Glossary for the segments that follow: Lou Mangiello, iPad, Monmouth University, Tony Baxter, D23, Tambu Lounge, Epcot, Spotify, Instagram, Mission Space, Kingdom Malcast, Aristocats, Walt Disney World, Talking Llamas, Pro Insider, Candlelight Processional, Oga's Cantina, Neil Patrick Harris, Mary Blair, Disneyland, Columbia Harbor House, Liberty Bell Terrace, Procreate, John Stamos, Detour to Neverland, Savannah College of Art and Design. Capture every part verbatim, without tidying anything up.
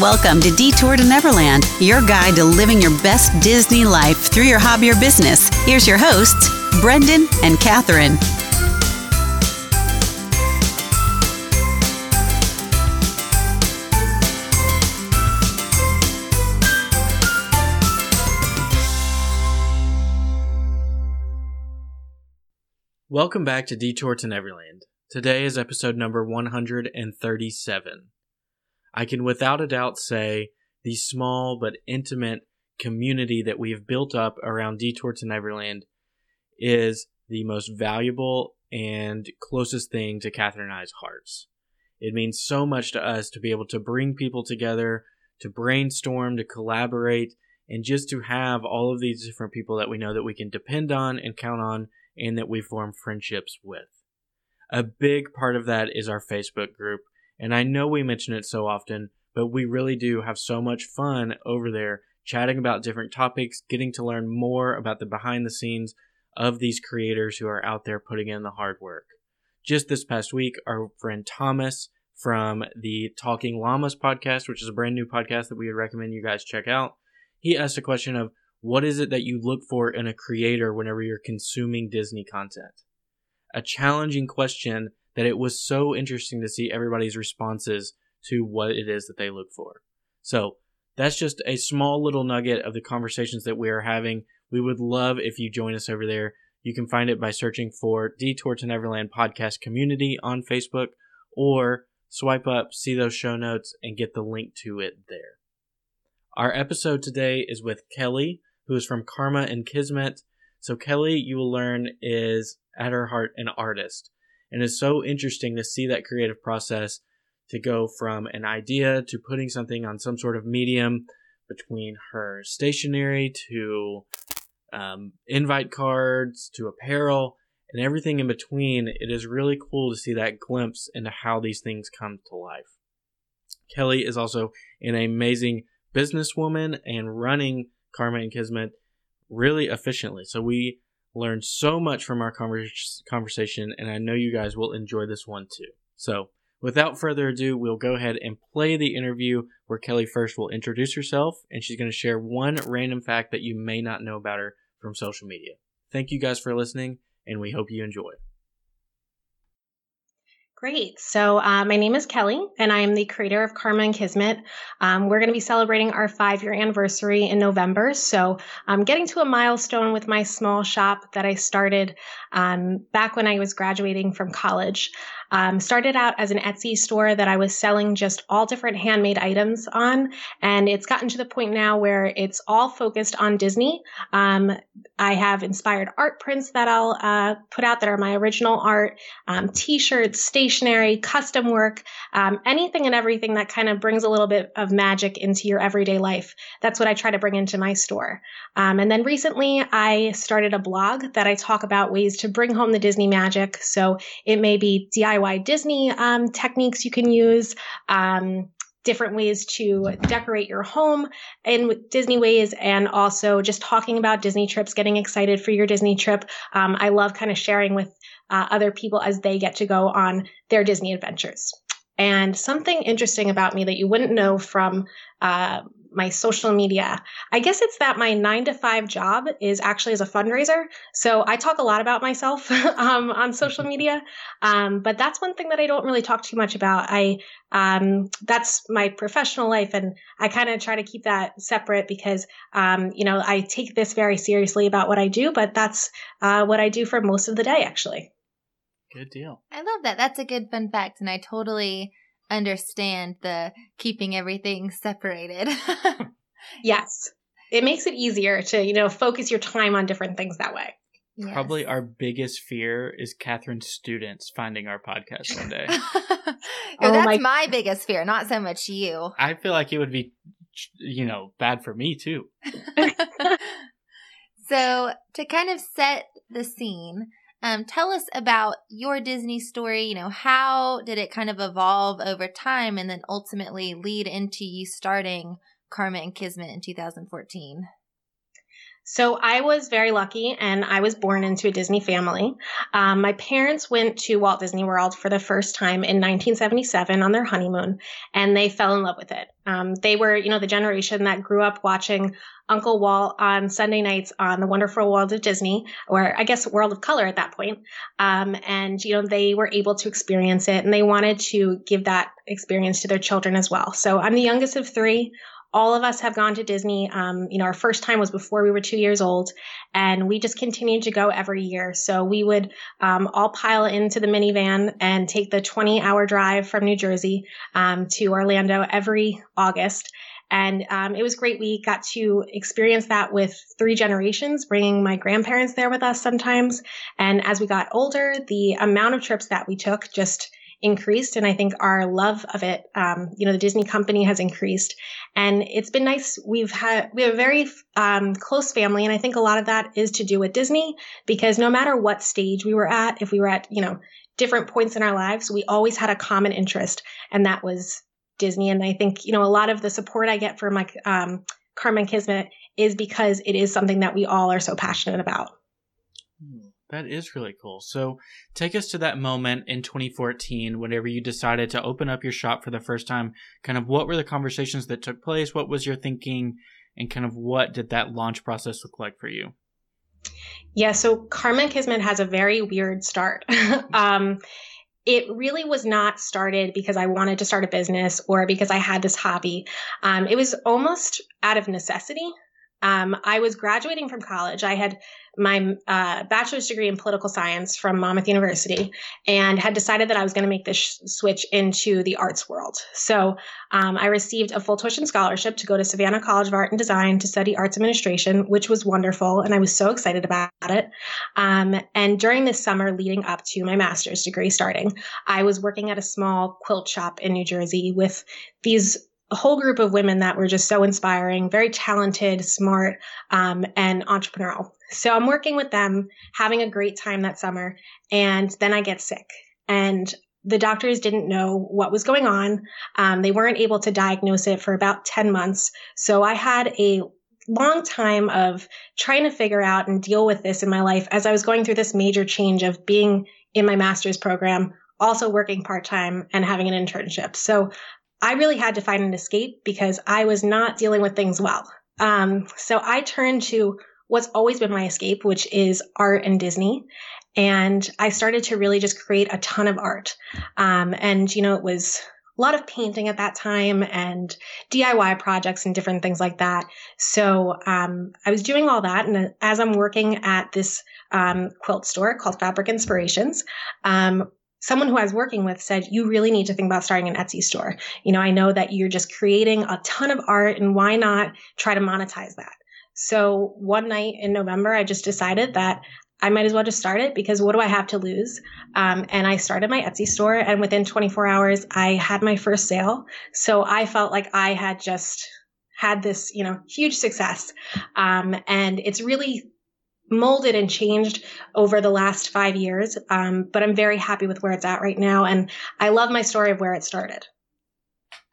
Welcome to Detour to Neverland, your guide to living your best Disney life through your hobby or business. Here's your hosts, Brendan and Catherine. Welcome back to Detour to Neverland. Today is episode number one hundred thirty-seven. I can without a doubt say the small but intimate community that we have built up around Detour to Neverland is the most valuable and closest thing to Catherine and I's hearts. It means so much to us to be able to bring people together, to brainstorm, to collaborate, and just to have all of these different people that we know that we can depend on and count on and that we form friendships with. A big part of that is our Facebook group. And I know we mention it so often, but we really do have so much fun over there chatting about different topics, getting to learn more about the behind the scenes of these creators who are out there putting in the hard work. Just this past week, our friend Thomas from the Talking Llamas podcast, which is a brand new podcast that we would recommend you guys check out, he asked a question of what is it that you look for in a creator whenever you're consuming Disney content? A challenging question that it was so interesting to see everybody's responses to what it is that they look for. So that's just a small little nugget of the conversations that we are having. We would love if you join us over there. You can find it by searching for Detour to Neverland Podcast Community on Facebook, or swipe up, see those show notes, and get the link to it there. Our episode today is with Kelly, who is from Karma and Kismet. So Kelly, you will learn, is at her heart an artist. And it's so interesting to see that creative process to go from an idea to putting something on some sort of medium, between her stationery to um, invite cards to apparel and everything in between. It is really cool to see that glimpse into how these things come to life. Kelly is also an amazing businesswoman and running Karma and Kismet really efficiently. So we learned so much from our converse- conversation, and I know you guys will enjoy this one too. So, without further ado, we'll go ahead and play the interview where Kelly first will introduce herself, and she's going to share one random fact that you may not know about her from social media. Thank you guys for listening, and we hope you enjoy. Great. So uh, my name is Kelly, and I am the creator of Karma and Kismet. Um, we're going to be celebrating our five-year anniversary in November. So I'm getting to a milestone with my small shop that I started um, back when I was graduating from college. Um, started out as an Etsy store that I was selling just all different handmade items on, and it's gotten to the point now where it's all focused on Disney. Um, I have inspired art prints that I'll uh, put out that are my original art, um, t-shirts, stationery, custom work, um, anything and everything that kind of brings a little bit of magic into your everyday life. That's what I try to bring into my store. Um, and then recently I started a blog that I talk about ways to bring home the Disney magic. So it may be D I Y Disney um, techniques you can use, um, different ways to decorate your home in Disney ways, and also just talking about Disney trips, getting excited for your Disney trip. Um, I love kind of sharing with uh, other people as they get to go on their Disney adventures. And something interesting about me that you wouldn't know from uh, my social media, I guess it's that my nine to five job is actually as a fundraiser. So I talk a lot about myself um, on social media, um, but that's one thing that I don't really talk too much about. I um, that's my professional life, and I kind of try to keep that separate because um, you know, I take this very seriously about what I do, but that's uh, what I do for most of the day, actually. Good deal. I love that. That's a good fun fact, and I totally understand the keeping everything separated. Yes. It makes it easier to, you know, focus your time on different things that way. Yes. Probably our biggest fear is Catherine's students finding our podcast one day. oh, that's my-, my biggest fear, not so much you. I feel like it would be, you know, bad for me too. So to kind of set the scene, Um, tell us about your Disney story. You know, how did it kind of evolve over time and then ultimately lead into you starting Karma and Kismet in two thousand fourteen? So I was very lucky, and I was born into a Disney family. Um, my parents went to Walt Disney World for the first time in nineteen seventy-seven on their honeymoon, and they fell in love with it. Um, they were, you know, the generation that grew up watching Uncle Walt on Sunday nights on The Wonderful World of Disney, or I guess World of Color at that point. Um, and, you know, they were able to experience it, and they wanted to give that experience to their children as well. So I'm the youngest of three. All of us have gone to Disney. Um, you know, our first time was before we were two years old, and we just continued to go every year. So we would um, all pile into the minivan and take the twenty-hour drive from New Jersey um, to Orlando every August. And um, it was great. We got to experience that with three generations, bringing my grandparents there with us sometimes. And as we got older, the amount of trips that we took just increased. And I think our love of it, um, you know, the Disney company has increased, and it's been nice. We've had, we have a very, um, close family. And I think a lot of that is to do with Disney, because no matter what stage we were at, if we were at, you know, different points in our lives, we always had a common interest, and that was Disney. And I think, you know, a lot of the support I get from my, um, Karma and Kismet is because it is something that we all are so passionate about. Mm. That is really cool. So take us to that moment in twenty fourteen, whenever you decided to open up your shop for the first time. Kind of what were the conversations that took place? What was your thinking? And kind of what did that launch process look like for you? Yeah, so Karma and Kismet has a very weird start. um, it really was not started because I wanted to start a business or because I had this hobby. Um, it was almost out of necessity. Um, I was graduating from college. I had my uh, bachelor's degree in political science from Monmouth University and had decided that I was going to make this sh- switch into the arts world. So um, I received a full tuition scholarship to go to Savannah College of Art and Design to study arts administration, which was wonderful. And I was so excited about it. Um, and during this summer leading up to my master's degree starting, I was working at a small quilt shop in New Jersey with these a whole group of women that were just so inspiring, very talented, smart, um, and entrepreneurial. So I'm working with them, having a great time that summer. And then I get sick, and the doctors didn't know what was going on. Um, they weren't able to diagnose it for about ten months. So I had a long time of trying to figure out and deal with this in my life as I was going through this major change of being in my master's program, also working part-time and having an internship. So I really had to find an escape because I was not dealing with things well. Um, so I turned to what's always been my escape, which is art and Disney. And I started to really just create a ton of art. Um, and, you know, it was a lot of painting at that time and D I Y projects and different things like that. So um, I was doing all that. And as I'm working at this um, quilt store called Fabric Inspirations, um, someone who I was working with said, you really need to think about starting an Etsy store. You know, I know that you're just creating a ton of art, and why not try to monetize that? So one night in November, I just decided that I might as well just start it, because what do I have to lose? Um, and I started my Etsy store, and within twenty-four hours, I had my first sale. So I felt like I had just had this, you know, huge success. Um, and it's really molded and changed over the last five years. Um, but I'm very happy with where it's at right now. And I love my story of where it started.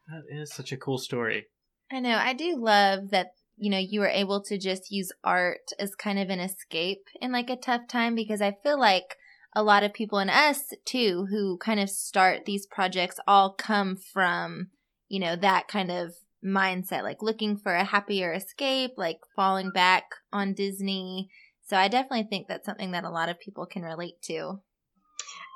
That is such a cool story. I know. I do love that, you know, you were able to just use art as kind of an escape in like a tough time, because I feel like a lot of people, and us too, who kind of start these projects all come from, you know, that kind of mindset, like looking for a happier escape, like falling back on Disney. So I definitely think that's something that a lot of people can relate to.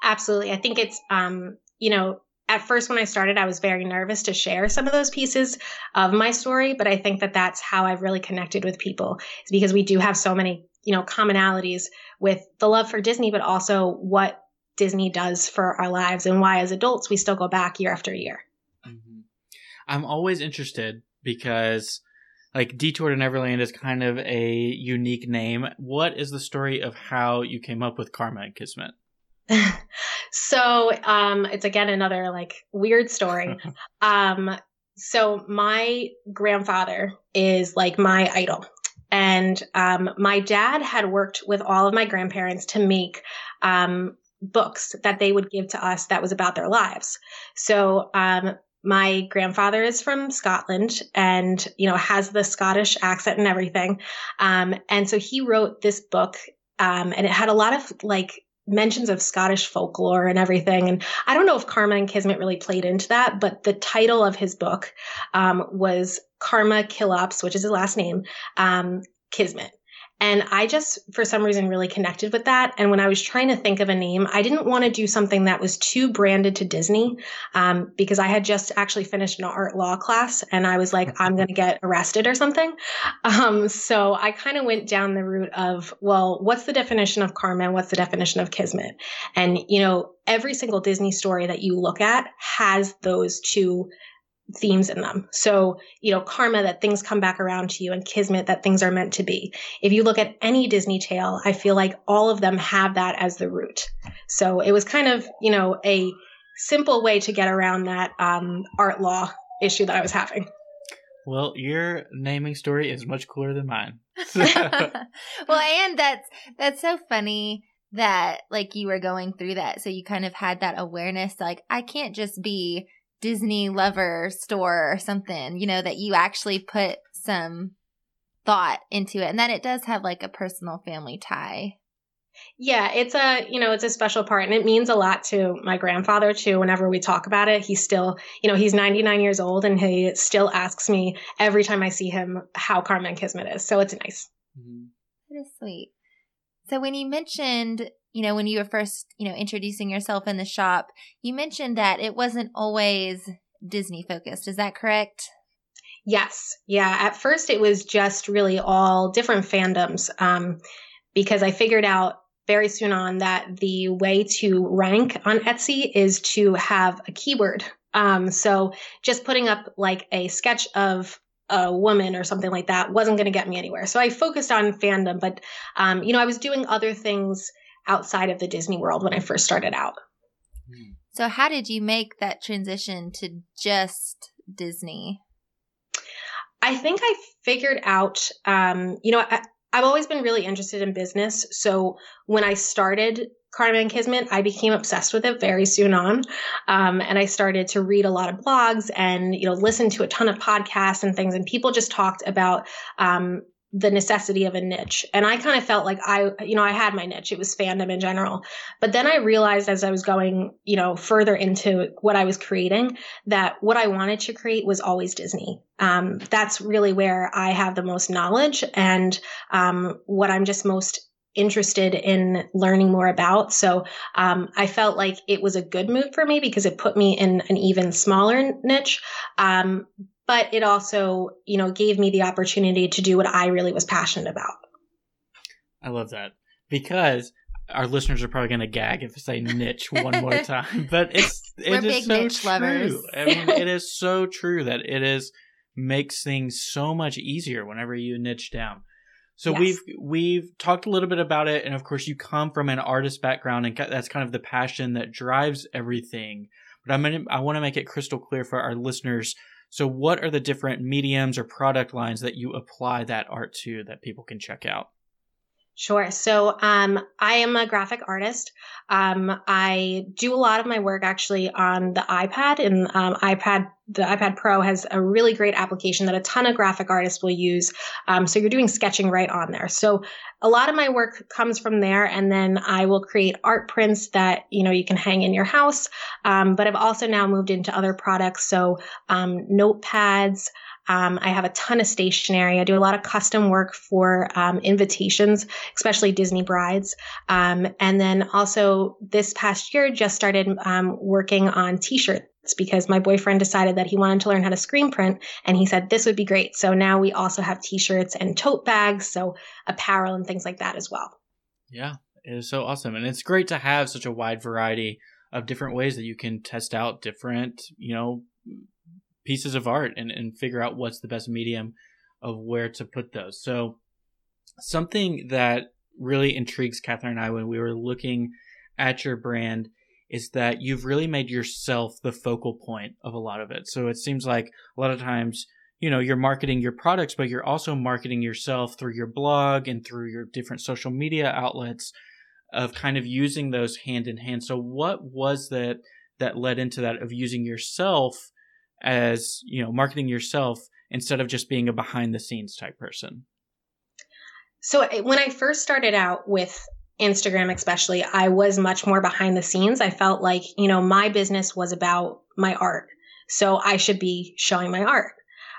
Absolutely. I think it's, um, you know, at first when I started, I was very nervous to share some of those pieces of my story. But I think that that's how I've really connected with people, is because we do have so many, you know, commonalities with the love for Disney, but also what Disney does for our lives and why as adults we still go back year after year. Mm-hmm. I'm always interested because, like, Detour to Neverland is kind of a unique name. What is the story of how you came up with Karma and Kismet? so um, it's, again, another, like, weird story. um, so my grandfather is, like, my idol. And um, my dad had worked with all of my grandparents to make um, books that they would give to us that was about their lives. So um, My grandfather is from Scotland and, you know, has the Scottish accent and everything. Um, and so he wrote this book, um, and it had a lot of like mentions of Scottish folklore and everything. And I don't know if Karma and Kismet really played into that, but the title of his book, um, was Karma Killops, which is his last name, um, Kismet. And I just, for some reason, really connected with that. And when I was trying to think of a name, I didn't want to do something that was too branded to Disney, um, because I had just actually finished an art law class and I was like, I'm going to get arrested or something. Um, so I kind of went down the route of, well, what's the definition of karma and what's the definition of kismet? And, you know, every single Disney story that you look at has those two themes in them. So, you know, karma, that things come back around to you, and kismet, that things are meant to be. If you look at any Disney tale, I feel like all of them have that as the root. So it was kind of, you know, a simple way to get around that um, art law issue that I was having. Well, your naming story is much cooler than mine. Well, and that's, that's so funny that like you were going through that. So you kind of had that awareness, like, I can't just be Disney lover store or something, you know, that you actually put some thought into it and that it does have like a personal family tie. Yeah, it's a, you know, it's a special part and it means a lot to my grandfather too. Whenever we talk about it, he's still, you know, he's ninety-nine years old and he still asks me every time I see him how Karma and Kismet is. So it's nice. Mm-hmm. That is sweet. So when you mentioned, you know, when you were first, you know, introducing yourself in the shop, you mentioned that it wasn't always Disney focused. Is that correct? Yes. Yeah. At first it was just really all different fandoms, um, because I figured out very soon on that the way to rank on Etsy is to have a keyword. Um, so just putting up like a sketch of a woman or something like that wasn't going to get me anywhere. So I focused on fandom, but, um, you know, I was doing other things outside of the Disney world when I first started out. So how did you make that transition to just Disney? I think I figured out, um, you know, I, I've always been really interested in business. So when I started Karma and Kismet, I became obsessed with it very soon on. Um, and I started to read a lot of blogs and, you know, listen to a ton of podcasts and things. And people just talked about, um, the necessity of a niche. And I kind of felt like I, you know, I had my niche. It was fandom in general. But then I realized as I was going, you know, further into what I was creating, that what I wanted to create was always Disney. Um, that's really where I have the most knowledge and, um, what I'm just most interested in learning more about. So, um, I felt like it was a good move for me because it put me in an even smaller niche. Um, But it also, you know, gave me the opportunity to do what I really was passionate about. I love that because our listeners are probably going to gag if I say niche one more time. But it's it We're is big so niche true. Lovers. I mean, it is so true that it is makes things so much easier whenever you niche down. So yes. we've we've talked a little bit about it, and of course, you come from an artist background, and that's kind of the passion that drives everything. But I'm gonna, I want to make it crystal clear for our listeners. So what are the different mediums or product lines that you apply that art to that people can check out? Sure. So um, I am a graphic artist. Um, I do a lot of my work actually on the iPad, and um, iPad the iPad Pro has a really great application that a ton of graphic artists will use. Um, so you're doing sketching right on there. So a lot of my work comes from there, and then I will create art prints that, you know, you can hang in your house. Um, but I've also now moved into other products. So um, notepads. Um, I have a ton of stationery. I do a lot of custom work for um, invitations, especially Disney brides. Um, and then also this past year, just started um, working on t-shirts because my boyfriend decided that he wanted to learn how to screen print. And he said, this would be great. So now we also have t-shirts and tote bags, so apparel and things like that as well. Yeah, it is so awesome. And it's great to have such a wide variety of different ways that you can test out different, you know, pieces of art and, and figure out what's the best medium of where to put those. So something that really intrigues Catherine and I when we were looking at your brand is that you've really made yourself the focal point of a lot of it. So it seems like a lot of times, you know, you're marketing your products, but you're also marketing yourself through your blog and through your different social media outlets of kind of using those hand in hand. So what was that that led into that of using yourself as, you know, marketing yourself instead of just being a behind the scenes type person? So when I first started out with Instagram, especially, I was much more behind the scenes. I felt like, you know, my business was about my art. So I should be showing my art.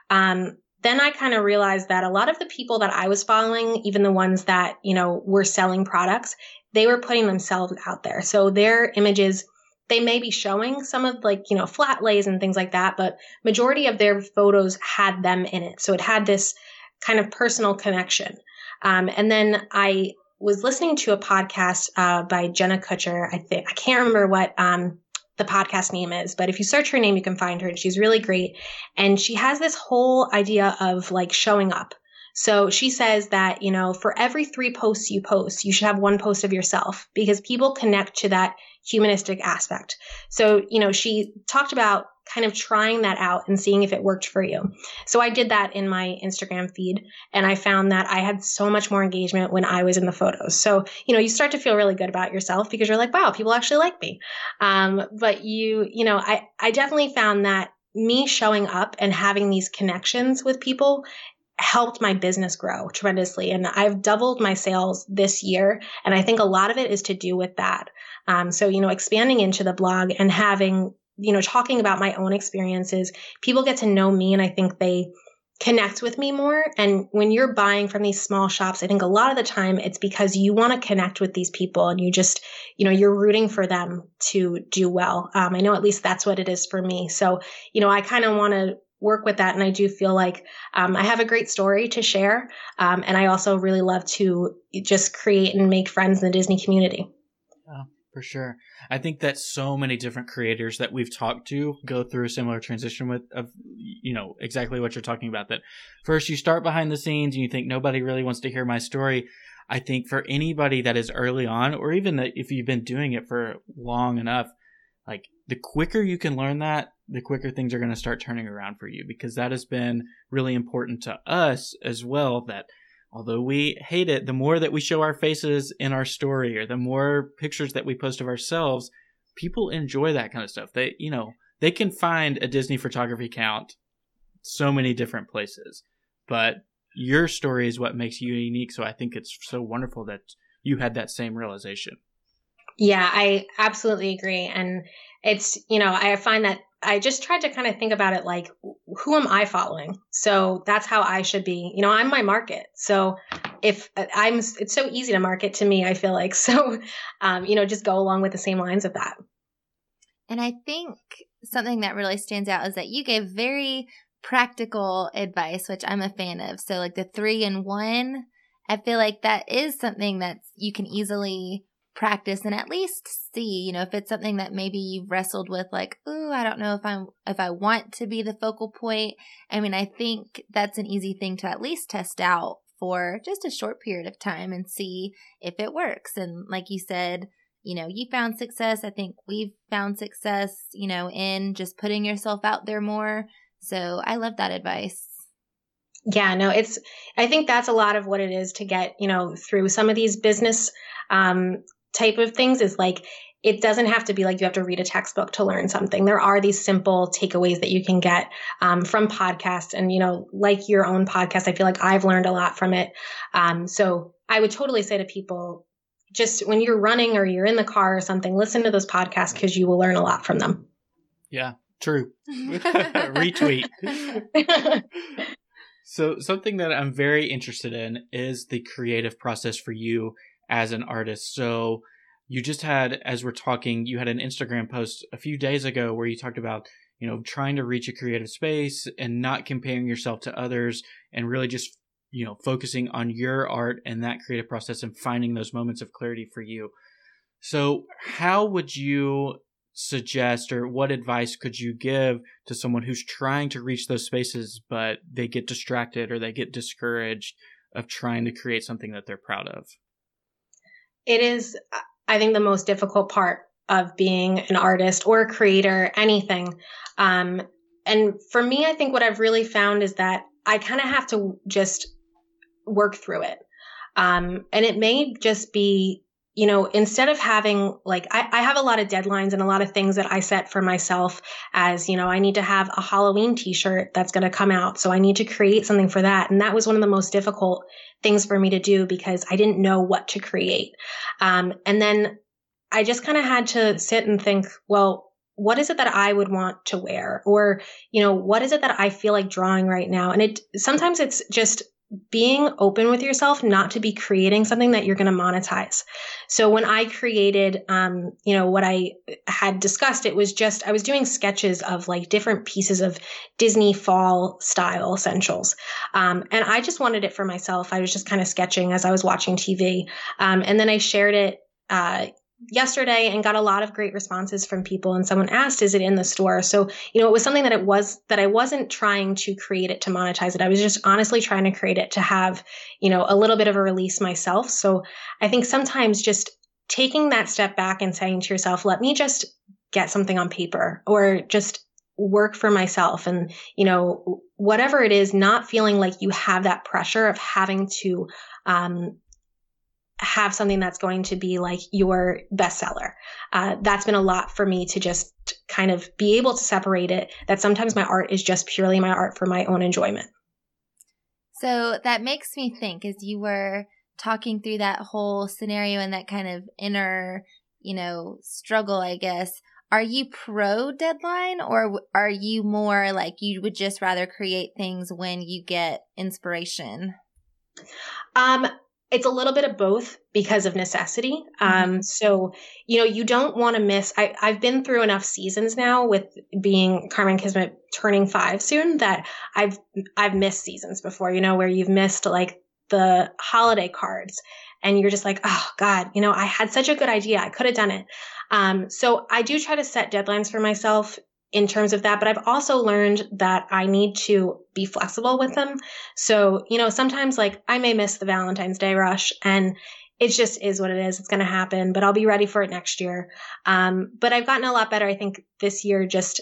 Um, then I kind of realized that a lot of the people that I was following, even the ones that, you know, were selling products, they were putting themselves out there. So their images, they may be showing some of, like, you know, flat lays and things like that, but majority of their photos had them in it. So it had this kind of personal connection. Um, and then I was listening to a podcast uh, by Jenna Kutcher. I think I can't remember what um, the podcast name is, but if you search her name, you can find her, and she's really great. And she has this whole idea of, like, showing up. So she says that, you know, for every three posts you post, you should have one post of yourself, because people connect to that humanistic aspect. So, you know, she talked about kind of trying that out and seeing if it worked for you. So I did that in my Instagram feed, and I found that I had so much more engagement when I was in the photos. So, you know, you start to feel really good about yourself because you're like, wow, people actually like me. Um, but you, you know, I, I definitely found that me showing up and having these connections with people helped my business grow tremendously. And I've doubled my sales this year. And I think a lot of it is to do with that. Um, so, you know, expanding into the blog and having, you know, talking about my own experiences, people get to know me, and I think they connect with me more. And when you're buying from these small shops, I think a lot of the time it's because you want to connect with these people, and you just, you know, you're rooting for them to do well. Um, I know at least that's what it is for me. So, you know, I kind of want to work with that. And I do feel like um, I have a great story to share. Um, and I also really love to just create and make friends in the Disney community. Yeah, for sure. I think that so many different creators that we've talked to go through a similar transition with, of, you know, exactly what you're talking about. That first you start behind the scenes and you think nobody really wants to hear my story. I think for anybody that is early on, or even that if you've been doing it for long enough, like, the quicker you can learn that, the quicker things are going to start turning around for you, because that has been really important to us as well, that although we hate it, the more that we show our faces in our story, or the more pictures that we post of ourselves, people enjoy that kind of stuff. They, you know, they can find a Disney photography count so many different places, but your story is what makes you unique. So I think it's so wonderful that you had that same realization. Yeah, I absolutely agree. And it's, you know, I find that I just tried to kind of think about it like, who am I following? So that's how I should be. You know, I'm my market. So if I'm, it's so easy to market to me, I feel like. So, um, you know, just go along with the same lines of that. And I think something that really stands out is that you gave very practical advice, which I'm a fan of. So like the three in one, I feel like that is something that you can easily practice and at least see, you know, if it's something that maybe you've wrestled with, like, ooh, I don't know if I'm, if I want to be the focal point. I mean, I think that's an easy thing to at least test out for just a short period of time and see if it works. And like you said, you know, you found success. I think we've found success, you know, in just putting yourself out there more. So I love that advice. Yeah, no, it's, I think that's a lot of what it is to get, you know, through some of these business, um, type of things, is like, it doesn't have to be like you have to read a textbook to learn something. There are these simple takeaways that you can get um, from podcasts, and, you know, like your own podcast, I feel like I've learned a lot from it. Um, so I would totally say to people, just when you're running or you're in the car or something, listen to those podcasts, because you will learn a lot from them. Yeah, true. Retweet. So something that I'm very interested in is the creative process for you as an artist. So you just had, as we're talking, you had an Instagram post a few days ago where you talked about, you know, trying to reach a creative space and not comparing yourself to others, and really just, you know, focusing on your art and that creative process and finding those moments of clarity for you. So how would you suggest, or what advice could you give to someone who's trying to reach those spaces, but they get distracted or they get discouraged of trying to create something that they're proud of? It is, I think, the most difficult part of being an artist or a creator, anything. Um, and for me, I think what I've really found is that I kind of have to just work through it. Um, and it may just be, you know, instead of having like, I, I have a lot of deadlines and a lot of things that I set for myself as, you know, I need to have a Halloween t-shirt that's going to come out. So I need to create something for that. And that was one of the most difficult things for me to do because I didn't know what to create. Um, and then I just kind of had to sit and think, well, what is it that I would want to wear? Or, you know, what is it that I feel like drawing right now? And it, sometimes it's just being open with yourself not to be creating something that you're going to monetize. So when I created, um, you know, what I had discussed, it was just, I was doing sketches of like different pieces of Disney fall style essentials. Um, and I just wanted it for myself. I was just kind of sketching as I was watching T V. Um, and then I shared it, uh, yesterday and got a lot of great responses from people. And someone asked, is it in the store? So, you know, it was something that it was that I wasn't trying to create it to monetize it. I was just honestly trying to create it to have, you know, a little bit of a release myself. So I think sometimes just taking that step back and saying to yourself, let me just get something on paper or just work for myself. And, you know, whatever it is, not feeling like you have that pressure of having to, um, have something that's going to be like your bestseller. Uh, that's been a lot for me to just kind of be able to separate it, that sometimes my art is just purely my art for my own enjoyment. So that makes me think, as you were talking through that whole scenario and that kind of inner, you know, struggle, I guess, are you pro deadline or are you more like you would just rather create things when you get inspiration? Um, It's a little bit of both because of necessity. Um, so, you know, you don't want to miss, I, I've been through enough seasons now with being Karma and Kismet turning five soon that I've, I've missed seasons before, you know, where you've missed like the holiday cards and you're just like, oh God, you know, I had such a good idea. I could have done it. Um, so I do try to set deadlines for myself in terms of that, but I've also learned that I need to be flexible with them. So, you know, sometimes like I may miss the Valentine's Day rush and it just is what it is. It's going to happen, but I'll be ready for it next year. Um, but I've gotten a lot better, I think, this year, just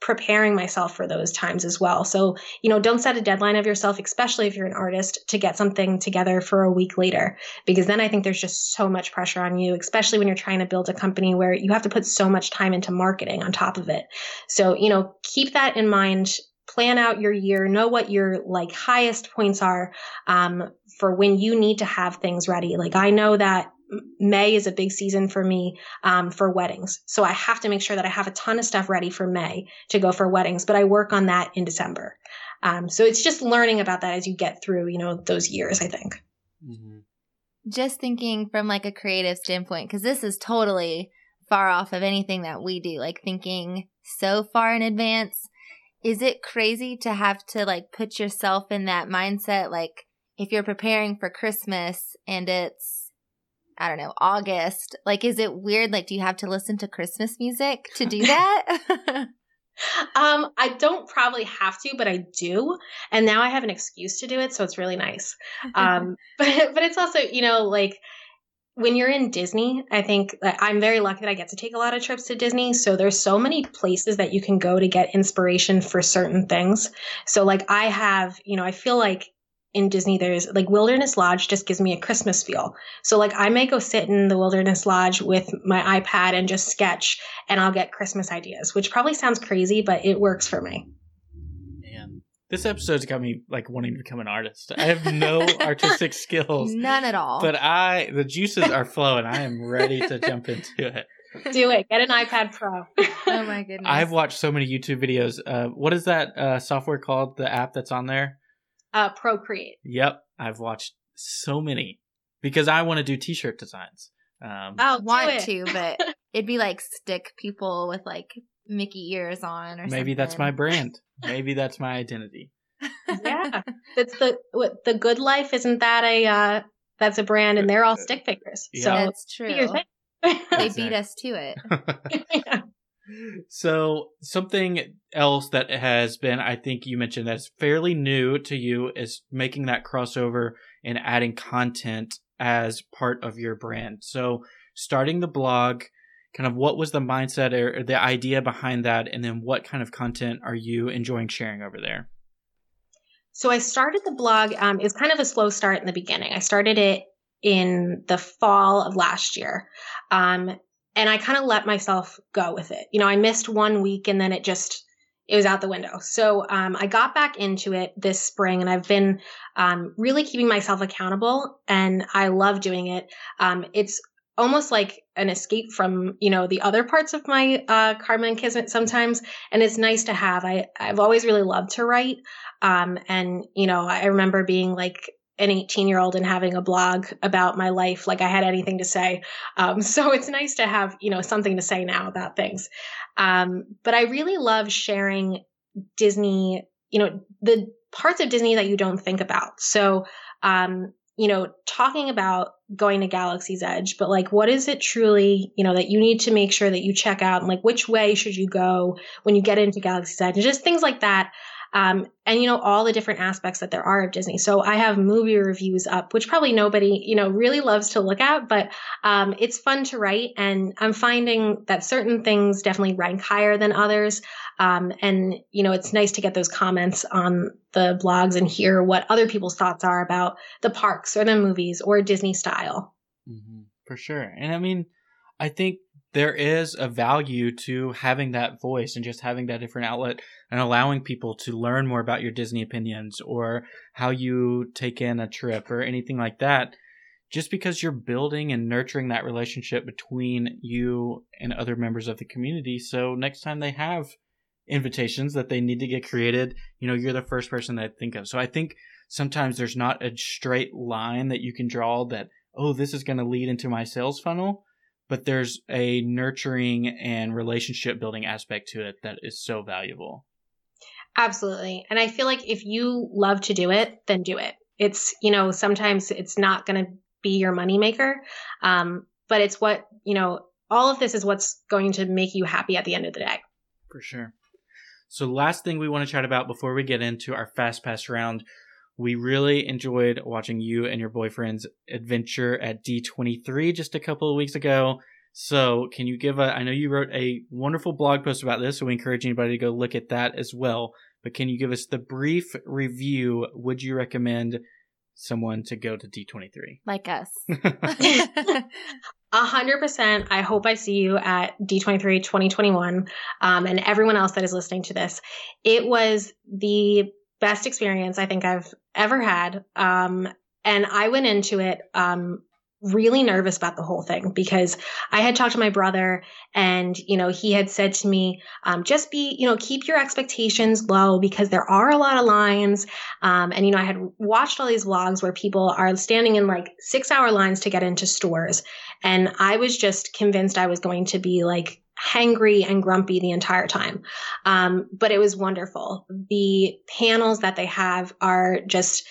preparing myself for those times as well. So, you know, don't set a deadline of yourself, especially if you're an artist, to get something together for a week later, because then I think there's just so much pressure on you, especially when you're trying to build a company where you have to put so much time into marketing on top of it. So, you know, keep that in mind, plan out your year, know what your like highest points are, um, for when you need to have things ready. Like I know that May is a big season for me, um, for weddings. So I have to make sure that I have a ton of stuff ready for May to go for weddings, but I work on that in December. Um, so it's just learning about that as you get through, you know, those years, I think. Mm-hmm. Just thinking from like a creative standpoint, because this is totally far off of anything that we do, like thinking so far in advance. Is it crazy to have to like put yourself in that mindset? Like if you're preparing for Christmas and it's, I don't know, August. Like, is it weird? Like, do you have to listen to Christmas music to do that? um, I don't probably have to, but I do. And now I have an excuse to do it. So it's really nice. Um, but, but it's also, you know, like when you're in Disney, I think that I'm very lucky that I get to take a lot of trips to Disney. So there's so many places that you can go to get inspiration for certain things. So like I have, you know, I feel like in Disney, there's like Wilderness Lodge just gives me a Christmas feel. So like I may go sit in the Wilderness Lodge with my iPad and just sketch and I'll get Christmas ideas, which probably sounds crazy, but it works for me. Man, this episode's got me like wanting to become an artist. I have no artistic skills. None at all. But I, the juices are flowing. I am ready to jump into it. Do it. Get an iPad Pro. Oh my goodness. I've watched so many YouTube videos. Uh, what is that uh, software called? The app that's on there? Uh, Procreate. Yep. I've watched so many because I want to do t-shirt designs. Um, I want it. to, but it'd be like stick people with like Mickey ears on or Maybe something. Maybe that's my brand. Maybe that's my identity. Yeah. That's the, what, the Good Life. Isn't that a, uh, that's a brand and they're all stick figures. Yeah. So that's true. They beat us to it. Yeah. So something else that has been, I think you mentioned that's fairly new to you is making that crossover and adding content as part of your brand. So starting the blog, kind of what was the mindset or the idea behind that? And then what kind of content are you enjoying sharing over there? So I started the blog. Um, it was kind of a slow start in the beginning. I started it in the fall of last year. Um, and I kind of let myself go with it. You know, I missed one week and then it just, it was out the window. So um, I got back into it this spring, and I've been um, really keeping myself accountable, and I love doing it. Um, it's almost like an escape from, you know, the other parts of my uh, Karma and Kismet sometimes. And it's nice to have. I, I've always really loved to write. Um, and, you know, I remember being like an eighteen year old and having a blog about my life, like I had anything to say. Um, so it's nice to have, you know, something to say now about things. Um, but I really love sharing Disney, you know, the parts of Disney that you don't think about. So, um, you know, talking about going to Galaxy's Edge, but like, what is it truly, you know, that you need to make sure that you check out, and like, which way should you go when you get into Galaxy's Edge, and just things like that. Um, and, you know, all the different aspects that there are of Disney. So I have movie reviews up, which probably nobody, you know, really loves to look at, but um, it's fun to write. And I'm finding that certain things definitely rank higher than others. Um, and, you know, it's nice to get those comments on the blogs and hear what other people's thoughts are about the parks or the movies or Disney style. Mm-hmm, for sure. And I mean, I think there is a value to having that voice and just having that different outlet and allowing people to learn more about your Disney opinions or how you take in a trip or anything like that, just because you're building and nurturing that relationship between you and other members of the community. So next time they have invitations that they need to get created, you know, you're the first person that I think of. So I think sometimes there's not a straight line that you can draw that, oh, this is going to lead into my sales funnel, but there's a nurturing and relationship building aspect to it that is so valuable. Absolutely. And I feel like if you love to do it, then do it. It's, you know, sometimes it's not going to be your moneymaker, um, but it's what, you know, all of this is what's going to make you happy at the end of the day. For sure. So last thing we want to chat about before we get into our Fast Pass round, we really enjoyed watching you and your boyfriend's adventure at D twenty-three just a couple of weeks ago. So can you give a, I know you wrote a wonderful blog post about this, so we encourage anybody to go look at that as well. But can you give us the brief review? Would you recommend someone to go to D twenty-three? Like us. A hundred percent. I hope I see you at D twenty-three twenty twenty-one, um, and everyone else that is listening to this. It was the best experience I think I've ever had. Um, and I went into it um, really nervous about the whole thing because I had talked to my brother, and, you know, he had said to me, um, just be, you know, keep your expectations low because there are a lot of lines. Um, and, you know, I had watched all these vlogs where people are standing in like six hour lines to get into stores. And I was just convinced I was going to be like hangry and grumpy the entire time. Um, but it was wonderful. The panels that they have are just,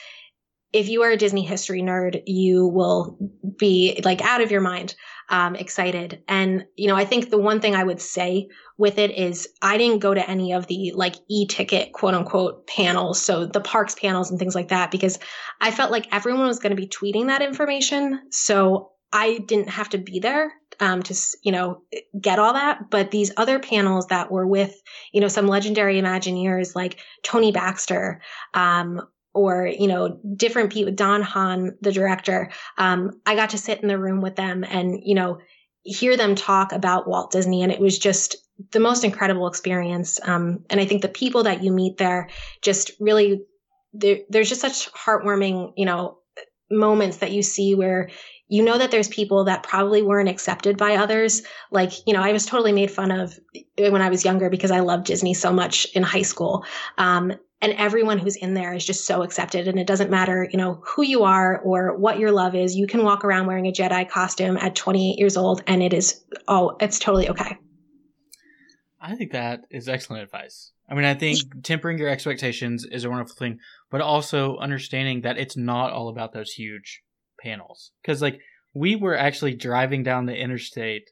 if you are a Disney history nerd, you will be like out of your mind, um, excited. And, you know, I think the one thing I would say with it is I didn't go to any of the like e-ticket quote unquote panels. So the parks panels and things like that, because I felt like everyone was going to be tweeting that information. So I didn't have to be there um, to, you know, get all that. But these other panels that were with, you know, some legendary Imagineers like Tony Baxter, um, or, you know, different people, Don Hahn, the director, um, I got to sit in the room with them and, you know, hear them talk about Walt Disney. And it was just the most incredible experience. Um, and I think the people that you meet there just really, there's just such heartwarming, you know, moments that you see where, you know, that there's people that probably weren't accepted by others. Like, you know, I was totally made fun of when I was younger because I loved Disney so much in high school. Um, and everyone who's in there is just so accepted. And it doesn't matter, you know, who you are or what your love is. You can walk around wearing a Jedi costume at twenty-eight years old and it is, oh, it's totally okay. I think that is excellent advice. I mean, I think tempering your expectations is a wonderful thing, but also understanding that it's not all about those huge panels, because like we were actually driving down the interstate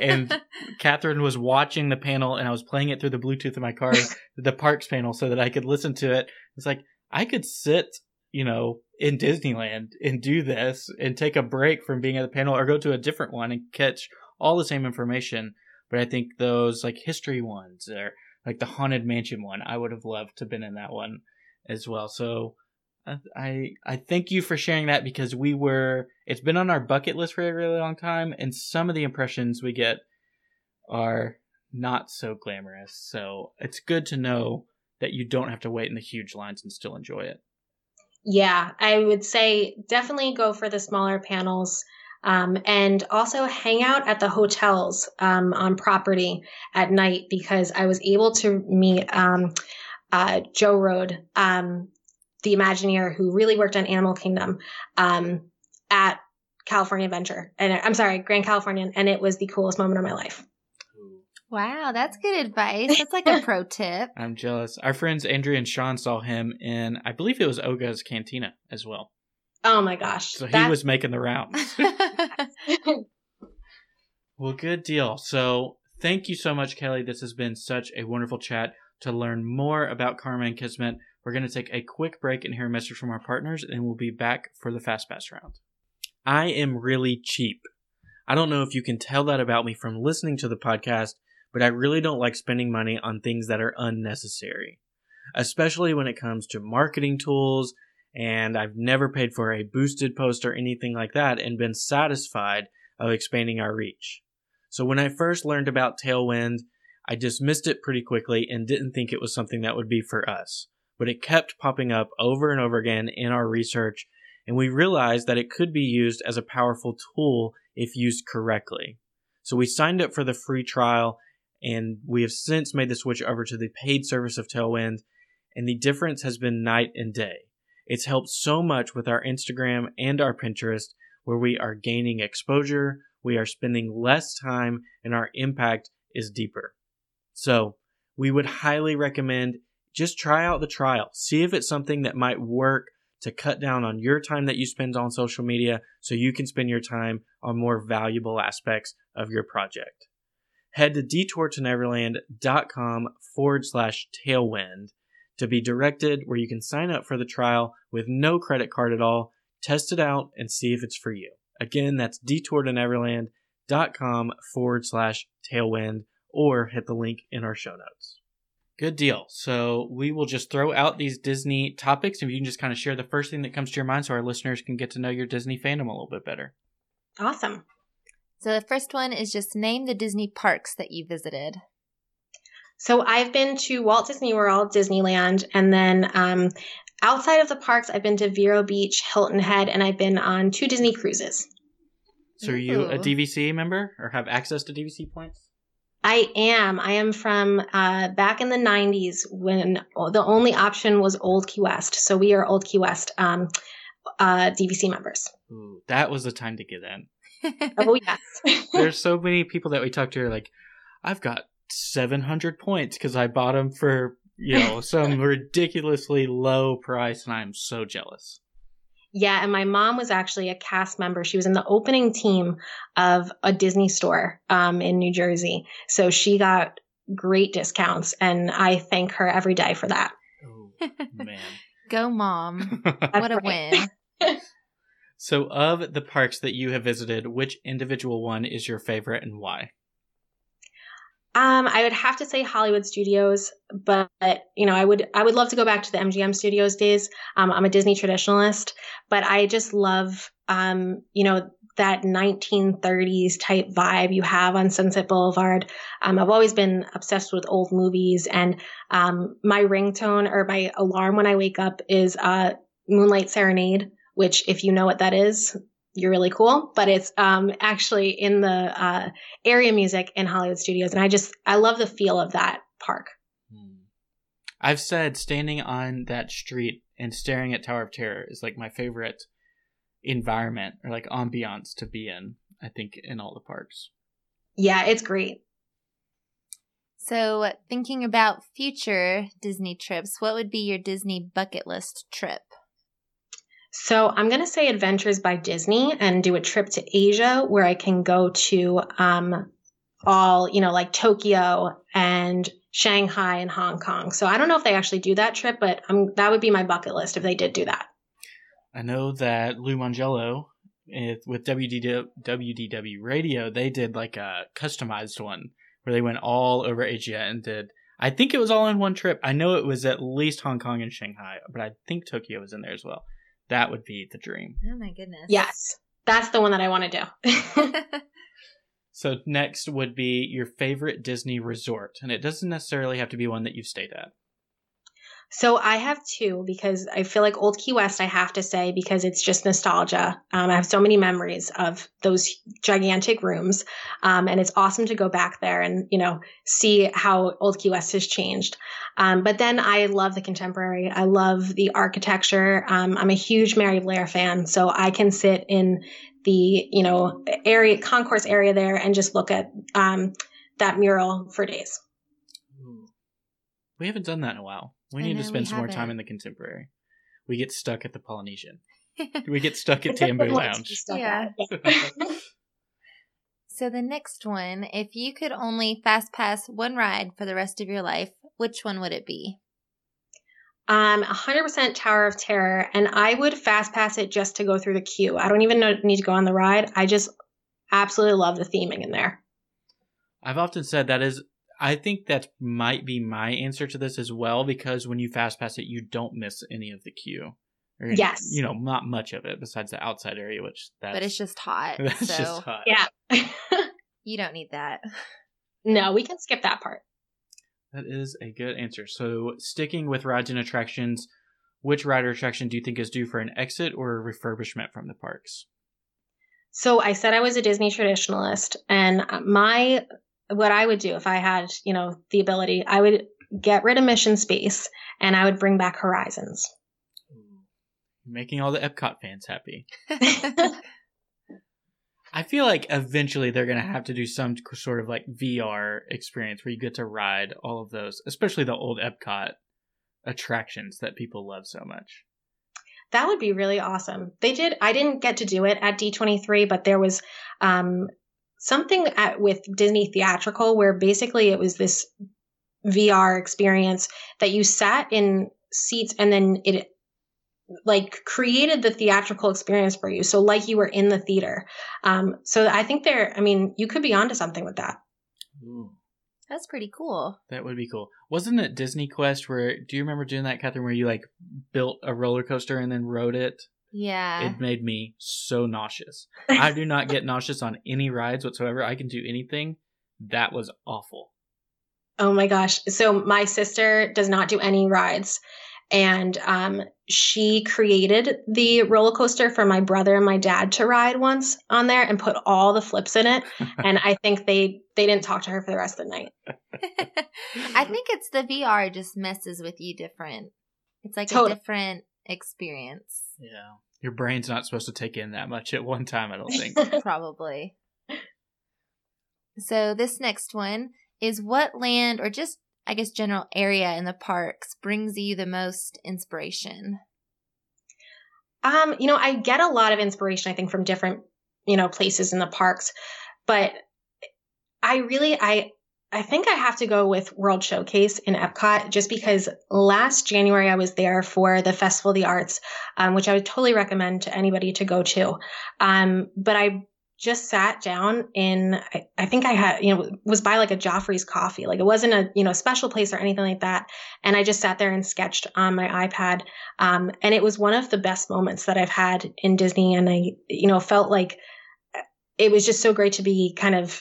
and Catherine was watching the panel and I was playing it through the Bluetooth in my car, the parks panel, so that I could listen to it. It's like I could sit, you know, in Disneyland and do this and take a break from being at the panel or go to a different one and catch all the same information. But I think those like history ones or like the Haunted Mansion one, I would have loved to have been in that one as well. So I I thank you for sharing that, because we were, it's been on our bucket list for a really long time, and some of the impressions we get are not so glamorous. So it's good to know that you don't have to wait in the huge lines and still enjoy it. Yeah, I would say definitely go for the smaller panels, um, and also hang out at the hotels um, on property at night, because I was able to meet um, uh, Joe Rhode, um, the Imagineer, who really worked on Animal Kingdom um, at California Adventure. And I'm sorry, Grand Californian. And it was the coolest moment of my life. Wow, that's good advice. That's like a pro tip. I'm jealous. Our friends Andrea and Sean saw him in, I believe it was Oga's Cantina as well. Oh my gosh. So that's... he was making the rounds. Well, good deal. So thank you so much, Kelly. This has been such a wonderful chat. To learn more about Karma and Kismet, we're going to take a quick break and hear a message from our partners, and we'll be back for the Fast Pass round. I am really cheap. I don't know if you can tell that about me from listening to the podcast, but I really don't like spending money on things that are unnecessary, especially when it comes to marketing tools, and I've never paid for a boosted post or anything like that and been satisfied of expanding our reach. So when I first learned about Tailwind, I dismissed it pretty quickly and didn't think it was something that would be for us, but it kept popping up over and over again in our research, and we realized that it could be used as a powerful tool if used correctly. So we signed up for the free trial, and we have since made the switch over to the paid service of Tailwind, and the difference has been night and day. It's helped so much with our Instagram and our Pinterest, where we are gaining exposure, we are spending less time, and our impact is deeper. So we would highly recommend just try out the trial. See if it's something that might work to cut down on your time that you spend on social media, so you can spend your time on more valuable aspects of your project. Head to detour to neverland dot com forward slash tailwind to be directed where you can sign up for the trial with no credit card at all, test it out, and see if it's for you. Again, that's detour to neverland dot com forward slash tailwind, or hit the link in our show notes. Good deal. So we will just throw out these Disney topics, and you can just kind of share the first thing that comes to your mind so our listeners can get to know your Disney fandom a little bit better. Awesome. So the first one is just name the Disney parks that you visited. So I've been to Walt Disney World, Disneyland, and then um, outside of the parks, I've been to Vero Beach, Hilton Head, and I've been on two Disney cruises. So are you a D V C member or have access to D V C points? I am. I am from uh, back in the nineties when the only option was Old Key West. So we are Old Key West um, uh, D V C members. Ooh, that was the time to get in. Oh, yes. There's so many people that we talk to who are like, I've got seven hundred points because I bought them for, you know, some ridiculously low price, and I'm so jealous. Yeah, and my mom was actually a cast member. She was in the opening team of a Disney store um, in New Jersey. So she got great discounts, and I thank her every day for that. Oh, man. Go, Mom. What a win. So of the parks that you have visited, which individual one is your favorite and why? Um, I would have to say Hollywood Studios, but, you know, I would I would love to go back to the M G M Studios days. Um, I'm a Disney traditionalist, but I just love, um, you know, that nineteen thirties type vibe you have on Sunset Boulevard. Um, I've always been obsessed with old movies, and um, my ringtone or my alarm when I wake up is uh, Moonlight Serenade, which, if you know what that is, you're really cool. But it's um, actually in the uh, area music in Hollywood Studios. And I just, I love the feel of that park. I've said standing on that street and staring at Tower of Terror is like my favorite environment or like ambiance to be in, I think, in all the parks. Yeah, it's great. So thinking about future Disney trips, what would be your Disney bucket list trip? So I'm going to say Adventures by Disney and do a trip to Asia where I can go to um, all, you know, like Tokyo and Shanghai and Hong Kong. So I don't know if they actually do that trip, but I'm, that would be my bucket list if they did do that. I know that Lou Mangiello with W D W Radio, they did like a customized one where they went all over Asia and did, I think it was all in one trip. I know it was at least Hong Kong and Shanghai, but I think Tokyo was in there as well. That would be the dream. Oh my goodness. Yes. That's the one that I want to do. So next would be your favorite Disney resort. And it doesn't necessarily have to be one that you've stayed at. So I have two, because I feel like Old Key West, I have to say, because it's just nostalgia. Um, I have so many memories of those gigantic rooms. Um, and it's awesome to go back there and, you know, see how Old Key West has changed. Um, but then I love the contemporary. I love the architecture. Um, I'm a huge Mary Blair fan, so I can sit in the, you know, area, concourse area there and just look at um, that mural for days. Ooh. We haven't done that in a while. We need to spend some more time in the contemporary. We get stuck at the Polynesian. We get stuck at Tambu Lounge. Yeah. So the next one, if you could only fast pass one ride for the rest of your life, which one would it be? Um, one hundred percent Tower of Terror. And I would fast pass it just to go through the queue. I don't even know, need to go on the ride. I just absolutely love the theming in there. I've often said that is... I think that might be my answer to this as well, because when you fast pass it, you don't miss any of the queue. Or, yes. You know, not much of it besides the outside area, which that's... But it's just hot. That's so. just hot. Yeah. You don't need that. No, we can skip that part. That is a good answer. So sticking with rides and attractions, which ride or attraction do you think is due for an exit or a refurbishment from the parks? So I said I was a Disney traditionalist, and my... What I would do if I had, you know, the ability, I would get rid of Mission Space and I would bring back Horizons. Making all the Epcot fans happy. I feel like eventually they're going to have to do some sort of like V R experience where you get to ride all of those, especially the old Epcot attractions that people love so much. That would be really awesome. They did. I didn't get to do it at D twenty-three, but there was... um Something at, with Disney Theatrical where basically it was this V R experience that you sat in seats and then it like created the theatrical experience for you. So like you were in the theater. Um, so I think there, I mean, you could be onto something with that. Ooh. That's pretty cool. That would be cool. Wasn't it Disney Quest where, do you remember doing that, Catherine, where you like built a roller coaster and then rode it? Yeah. It made me so nauseous. I do not get nauseous on any rides whatsoever. I can do anything. That was awful. Oh my gosh. So my sister does not do any rides. And um, she created the roller coaster for my brother and my dad to ride once on there and put all the flips in it. And I think they, they didn't talk to her for the rest of the night. I think it's the V R just messes with you different. It's like totally. A different experience. Yeah. Your brain's not supposed to take in that much at one time, I don't think. Probably. So this next one is what land or just, I guess, general area in the parks brings you the most inspiration? Um, you know, I get a lot of inspiration, I think, from different, you know, places in the parks. But I really, I... I think I have to go with World Showcase in Epcot just because last January I was there for the Festival of the Arts, um, which I would totally recommend to anybody to go to. Um, but I just sat down in, I, I think I had, you know, was by like a Joffrey's coffee. Like it wasn't a, you know, special place or anything like that. And I just sat there and sketched on my iPad. Um, and it was one of the best moments that I've had in Disney. And I, you know, felt like it was just so great to be kind of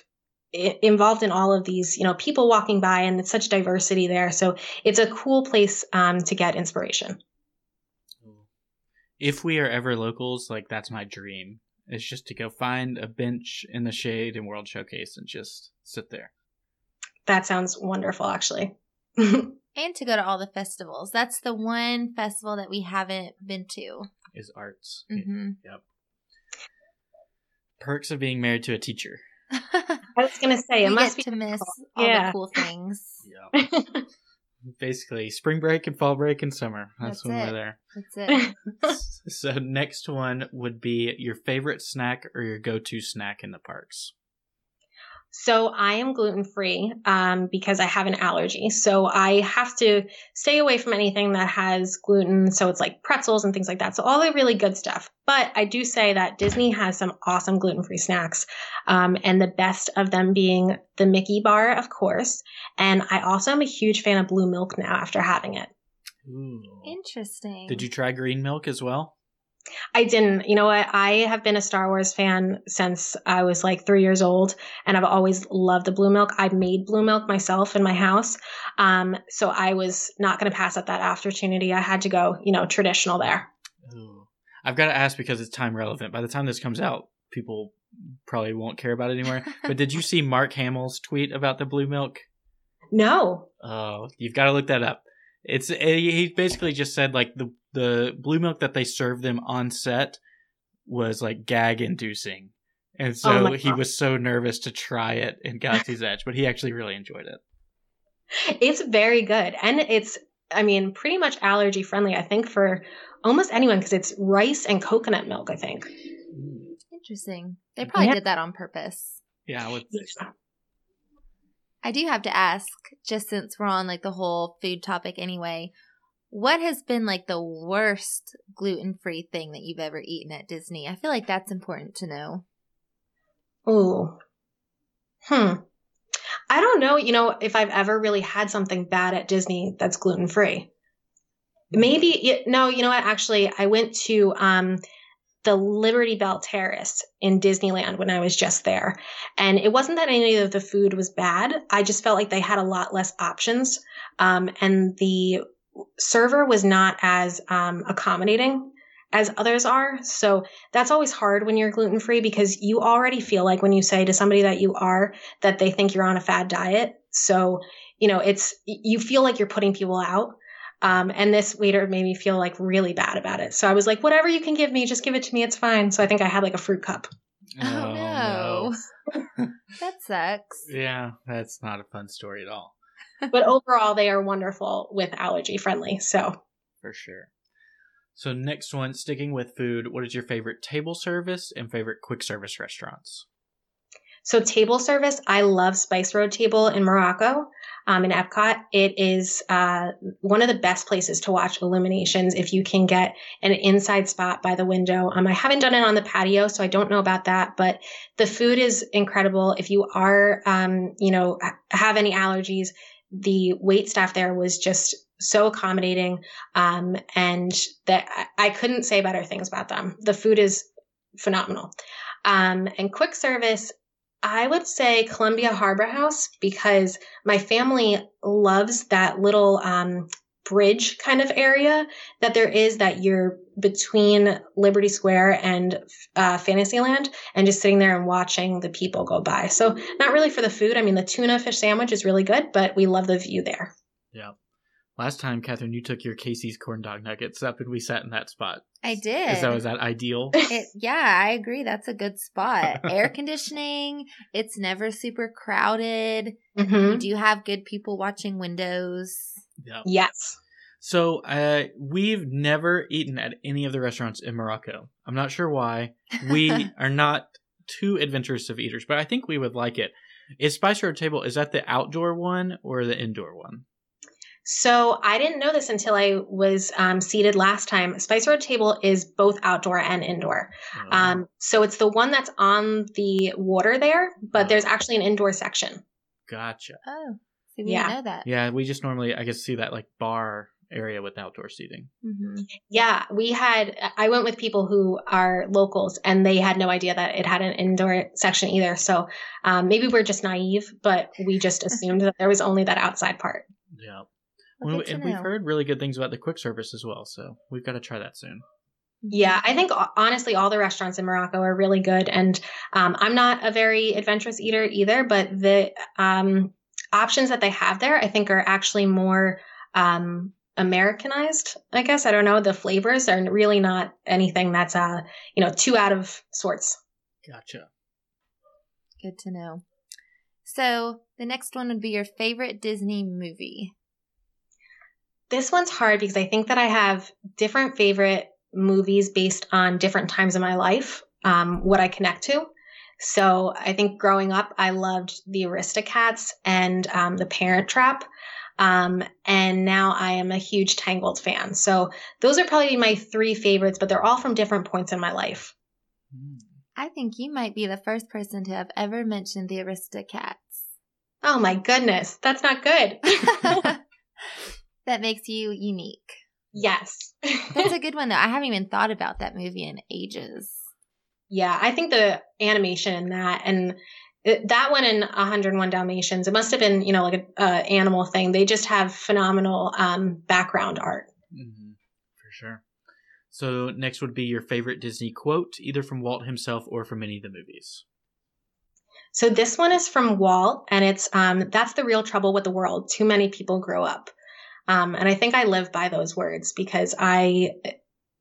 involved in all of these, you know, people walking by, and it's such diversity there. So it's a cool place um, to get inspiration. If we are ever locals, like that's my dream. It's just to go find a bench in the shade in World Showcase and just sit there. That sounds wonderful, actually. And to go to all the festivals. That's the one festival that we haven't been to. Is arts. Mm-hmm. Yep. Perks of being married to a teacher. I was gonna say it we must get be to miss cool. all yeah. the cool things. Yeah. Basically, spring break and fall break and summer. That's, That's when it. we're there. That's it. So next one would be your favorite snack or your go-to snack in the parks. So I am gluten-free um, because I have an allergy. So I have to stay away from anything that has gluten. So it's like pretzels and things like that. So all the really good stuff. But I do say that Disney has some awesome gluten-free snacks. Um, and the best of them being the Mickey bar, of course. And I also am a huge fan of blue milk now after having it. Ooh. Interesting. Did you try green milk as well? I didn't. You know what? I have been a Star Wars fan since I was like three years old, and I've always loved the blue milk. I made blue milk myself in my house. Um, so I was not going to pass up that opportunity. I had to go, you know, traditional there. Ooh. I've got to ask because it's time relevant. By the time this comes out, people probably won't care about it anymore. But did you see Mark Hamill's tweet about the blue milk? No. Oh, you've got to look that up. It's he basically just said like the the blue milk that they served them on set was like gag inducing, and so oh he was so nervous to try it in Galaxy's Edge, but he actually really enjoyed it. It's very good, and it's I mean pretty much allergy friendly I think for almost anyone because it's rice and coconut milk I think. Interesting. They probably yeah. did that on purpose. Yeah. With- I do have to ask, just since we're on like the whole food topic anyway, what has been like the worst gluten-free thing that you've ever eaten at Disney? I feel like that's important to know. Oh, hmm. I don't know, you know, if I've ever really had something bad at Disney that's gluten-free. Maybe, no, you know what? Actually, I went to um, the Liberty Bell Terrace in Disneyland when I was just there. And it wasn't that any of the food was bad. I just felt like they had a lot less options. Um, and the server was not as um, accommodating as others are. So that's always hard when you're gluten-free because you already feel like when you say to somebody that you are, that they think you're on a fad diet. So, you know, it's, you feel like you're putting people out. Um, and this waiter made me feel like really bad about it. So I was like, whatever you can give me, just give it to me. It's fine. So I think I had like a fruit cup. Oh, oh no. That sucks. Yeah, that's not a fun story at all. But overall, they are wonderful with allergy friendly. So for sure. So next one, sticking with food, what is your favorite table service and favorite quick service restaurants? So table service, I love Spice Road Table in Morocco. Um, in Epcot, it is uh, one of the best places to watch illuminations if you can get an inside spot by the window. Um, I haven't done it on the patio, so I don't know about that, but the food is incredible. If you are, um, you know, have any allergies, the wait staff there was just so accommodating, um, and that I couldn't say better things about them. The food is phenomenal. Um, and quick service, I would say Columbia Harbor House because my family loves that little um, bridge kind of area that there is that you're between Liberty Square and uh, Fantasyland and just sitting there and watching the people go by. So not really for the food. I mean, the tuna fish sandwich is really good, but we love the view there. Yeah. Last time, Catherine, you took your Casey's corn dog nuggets up and we sat in that spot. I did. So is that ideal? It, yeah, I agree. That's a good spot. Air conditioning. It's never super crowded. Mm-hmm. You do have good people watching windows. Yep. Yes. So uh, we've never eaten at any of the restaurants in Morocco. I'm not sure why. We are not too adventurous of eaters, but I think we would like it. Is Spice Road Table, is that the outdoor one or the indoor one? So I didn't know this until I was um, seated last time. Spice Road Table is both outdoor and indoor. Oh. Um, so it's the one that's on the water there, but oh. there's actually an indoor section. Gotcha. Oh, so we yeah. didn't know that. Yeah, we just normally, I guess, see that like bar area with outdoor seating. Mm-hmm. Yeah, we had, I went with people who are locals and they had no idea that it had an indoor section either. So um, maybe we're just naive, but we just assumed that there was only that outside part. Yeah. Well, and we've heard really good things about the quick service as well, so we've got to try that soon. Yeah, I think honestly all the restaurants in Morocco are really good, and um, I'm not a very adventurous eater either, but the um, options that they have there I think are actually more um, Americanized, I guess. I don't know. The flavors are really not anything that's, uh, you know, too out of sorts. Gotcha. Good to know. So the next one would be your favorite Disney movie. This one's hard because I think that I have different favorite movies based on different times in my life, um, what I connect to. So I think growing up, I loved the Aristocats and um, the Parent Trap. Um, and now I am a huge Tangled fan. So those are probably my three favorites, but they're all from different points in my life. I think you might be the first person to have ever mentioned the Aristocats. Oh my goodness. That's not good. That makes you unique. Yes. That's a good one though. I haven't even thought about that movie in ages. Yeah. I think the animation in that and it, that one in one oh one Dalmatians, it must have been, you know, like a, uh, animal thing. They just have phenomenal um, background art. Mm-hmm. For sure. So next would be your favorite Disney quote, either from Walt himself or from any of the movies. So this one is from Walt, and it's, um, that's the real trouble with the world. Too many people grow up. Um, and I think I live by those words because I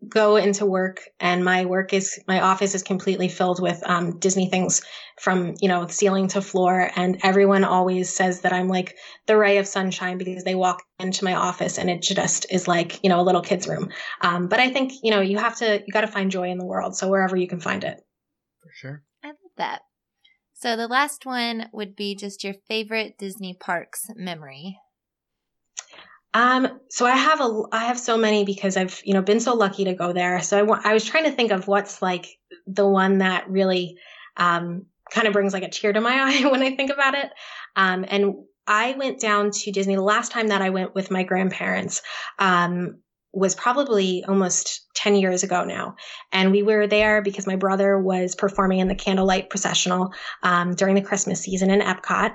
go into work and my work is, my office is completely filled with um, Disney things from, you know, ceiling to floor. And everyone always says that I'm like the ray of sunshine because they walk into my office and it just is like, you know, a little kid's room. Um, but I think, you know, you have to, you got to find joy in the world. So wherever you can find it. For sure. I love that. So the last one would be just your favorite Disney parks memory. Um, so I have a, I have so many because I've, you know, been so lucky to go there. So I, wa- I was trying to think of what's like the one that really, um, kind of brings like a tear to my eye when I think about it. Um, and I went down to Disney the last time that I went with my grandparents, um, was probably almost ten years ago now. And we were there because my brother was performing in the Candlelight Processional um, during the Christmas season in Epcot.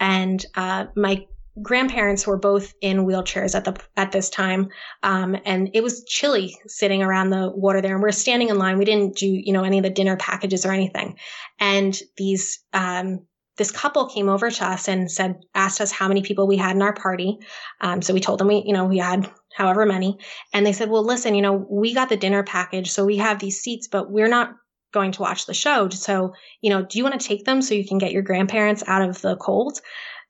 And uh, my grandparents were both in wheelchairs at the at this time. Um, and it was chilly sitting around the water there. And we we're standing in line. We didn't do, you know, any of the dinner packages or anything. And these um this couple came over to us and said, asked us how many people we had in our party. Um, so we told them we, you know, we had however many. And they said, well, listen, you know, we got the dinner package, so we have these seats, but we're not going to watch the show. So, you know, do you want to take them so you can get your grandparents out of the cold?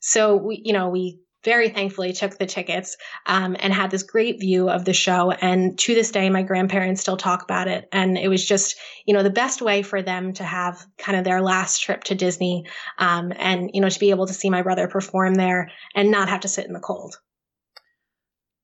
So we, you know, we very thankfully took the tickets, um, and had this great view of the show. And to this day, my grandparents still talk about it. And it was just, you know, the best way for them to have kind of their last trip to Disney. Um, and, you know, to be able to see my brother perform there and not have to sit in the cold.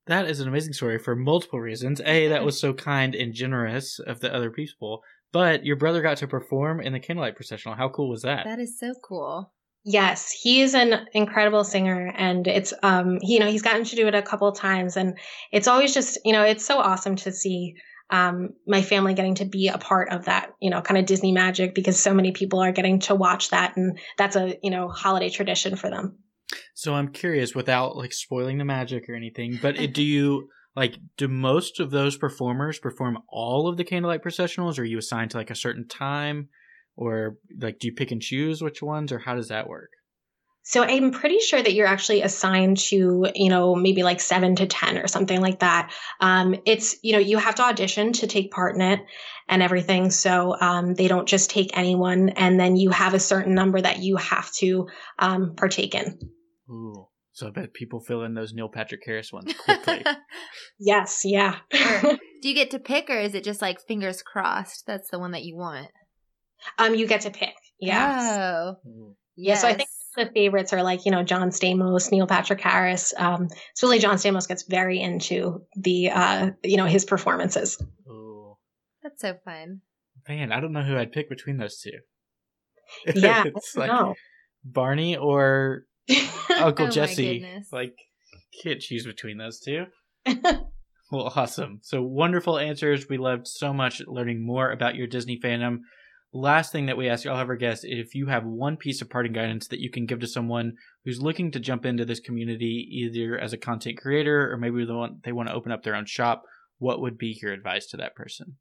That is an amazing story for multiple reasons. A, that was so kind and generous of the other people, but your brother got to perform in the Candlelight Processional. How cool was that? That is so cool. Yes, he is an incredible singer, and it's um he, you know he's gotten to do it a couple of times, and it's always just you know it's so awesome to see um my family getting to be a part of that you know kind of Disney magic because so many people are getting to watch that, and that's a you know holiday tradition for them. So I'm curious, without like spoiling the magic or anything, but do you like do most of those performers perform all of the Candlelight Processionals, or are you assigned to like a certain time? Or like, do you pick and choose which ones, or how does that work? So I'm pretty sure that you're actually assigned to, you know, maybe like seven to ten or something like that. Um, it's, you know, you have to audition to take part in it and everything. So um, they don't just take anyone. And then you have a certain number that you have to um, partake in. Ooh. So I bet people fill in those Neil Patrick Harris ones quickly. Yes. Yeah. Do you get to pick, or is it just like fingers crossed? That's the one that you want. Um, you get to pick. Yeah. Oh, yes. Yeah. So I think the favorites are like, you know, John Stamos, Neil Patrick Harris. Um, it's really John Stamos gets very into the, uh, you know, his performances. Ooh. That's so fun. Man, I don't know who I'd pick between those two. Yeah. It's like know. Barney or Uncle oh Jesse. Like, can't choose between those two. Well, awesome. So wonderful answers. We loved so much learning more about your Disney fandom. Last thing that we ask all of our guests, if you have one piece of parting guidance that you can give to someone who's looking to jump into this community, either as a content creator or maybe they want, they want to open up their own shop, what would be your advice to that person?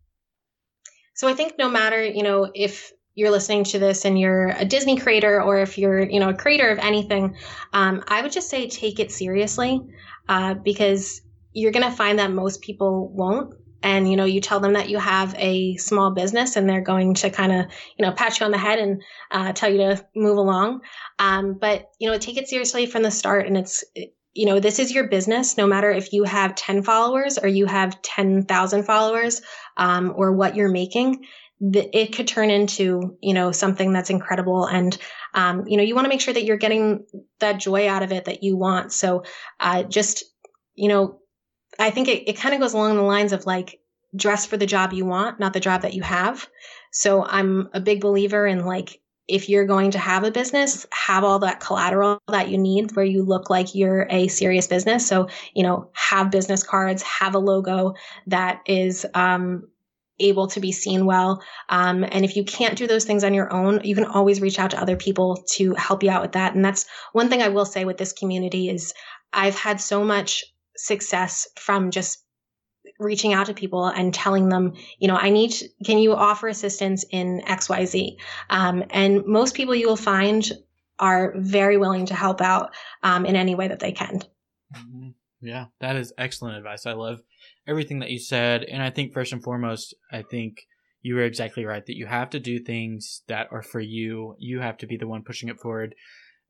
So I think no matter, you know, if you're listening to this and you're a Disney creator or if you're, you know, a creator of anything, um, I would just say take it seriously uh, because you're going to find that most people won't. And, you know, you tell them that you have a small business and they're going to kind of, you know, pat you on the head and uh, tell you to move along. Um, but, you know, take it seriously from the start. And it's, you know, this is your business, no matter if you have ten followers or you have ten thousand followers, um, or what you're making, th- it could turn into, you know, something that's incredible. And, um, you know, you want to make sure that you're getting that joy out of it that you want. So, uh, just, you know, I think it, it kind of goes along the lines of like, dress for the job you want, not the job that you have. So I'm a big believer in like, if you're going to have a business, have all that collateral that you need where you look like you're a serious business. So, you know, have business cards, have a logo that is um, able to be seen well. Um, and if you can't do those things on your own, you can always reach out to other people to help you out with that. And that's one thing I will say with this community is I've had so much success from just reaching out to people and telling them, you know, I need, can you offer assistance in X Y Z? Um, and most people you will find are very willing to help out um, in any way that they can. Mm-hmm. Yeah, that is excellent advice. I love everything that you said. And I think first and foremost, I think you were exactly right that you have to do things that are for you. You have to be the one pushing it forward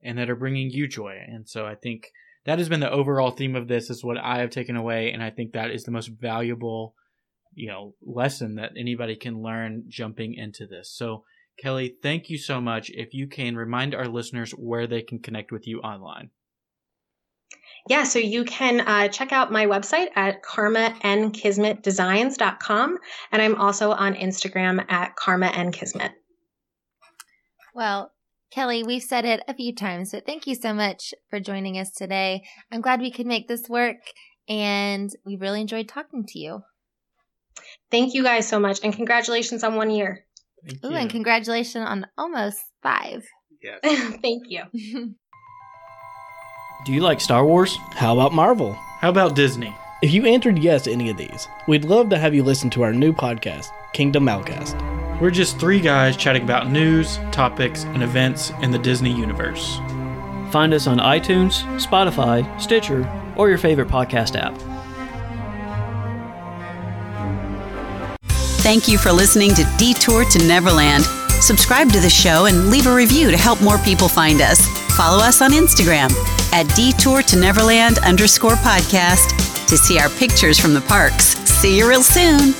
and that are bringing you joy. And so I think that has been the overall theme of this, is what I have taken away. And I think that is the most valuable, you know, lesson that anybody can learn jumping into this. So, Kelly, thank you so much. If you can remind our listeners where they can connect with you online. Yeah, so you can uh, check out my website at karma and kismet designs dot com. And I'm also on Instagram at karma and kismet. Well, Kelly, we've said it a few times, but thank you so much for joining us today. I'm glad we could make this work, and we really enjoyed talking to you. Thank you guys so much, and congratulations on one year. Thank Ooh, you. And congratulations on almost five. Yes. Thank you. Do you like Star Wars? How about Marvel? How about Disney? If you answered yes to any of these, we'd love to have you listen to our new podcast, Kingdom Malcast. We're just three guys chatting about news, topics, and events in the Disney universe. Find us on iTunes, Spotify, Stitcher, or your favorite podcast app. Thank you for listening to Detour to Neverland. Subscribe to the show and leave a review to help more people find us. Follow us on Instagram at Detour to Neverland underscore podcast to see our pictures from the parks. See you real soon.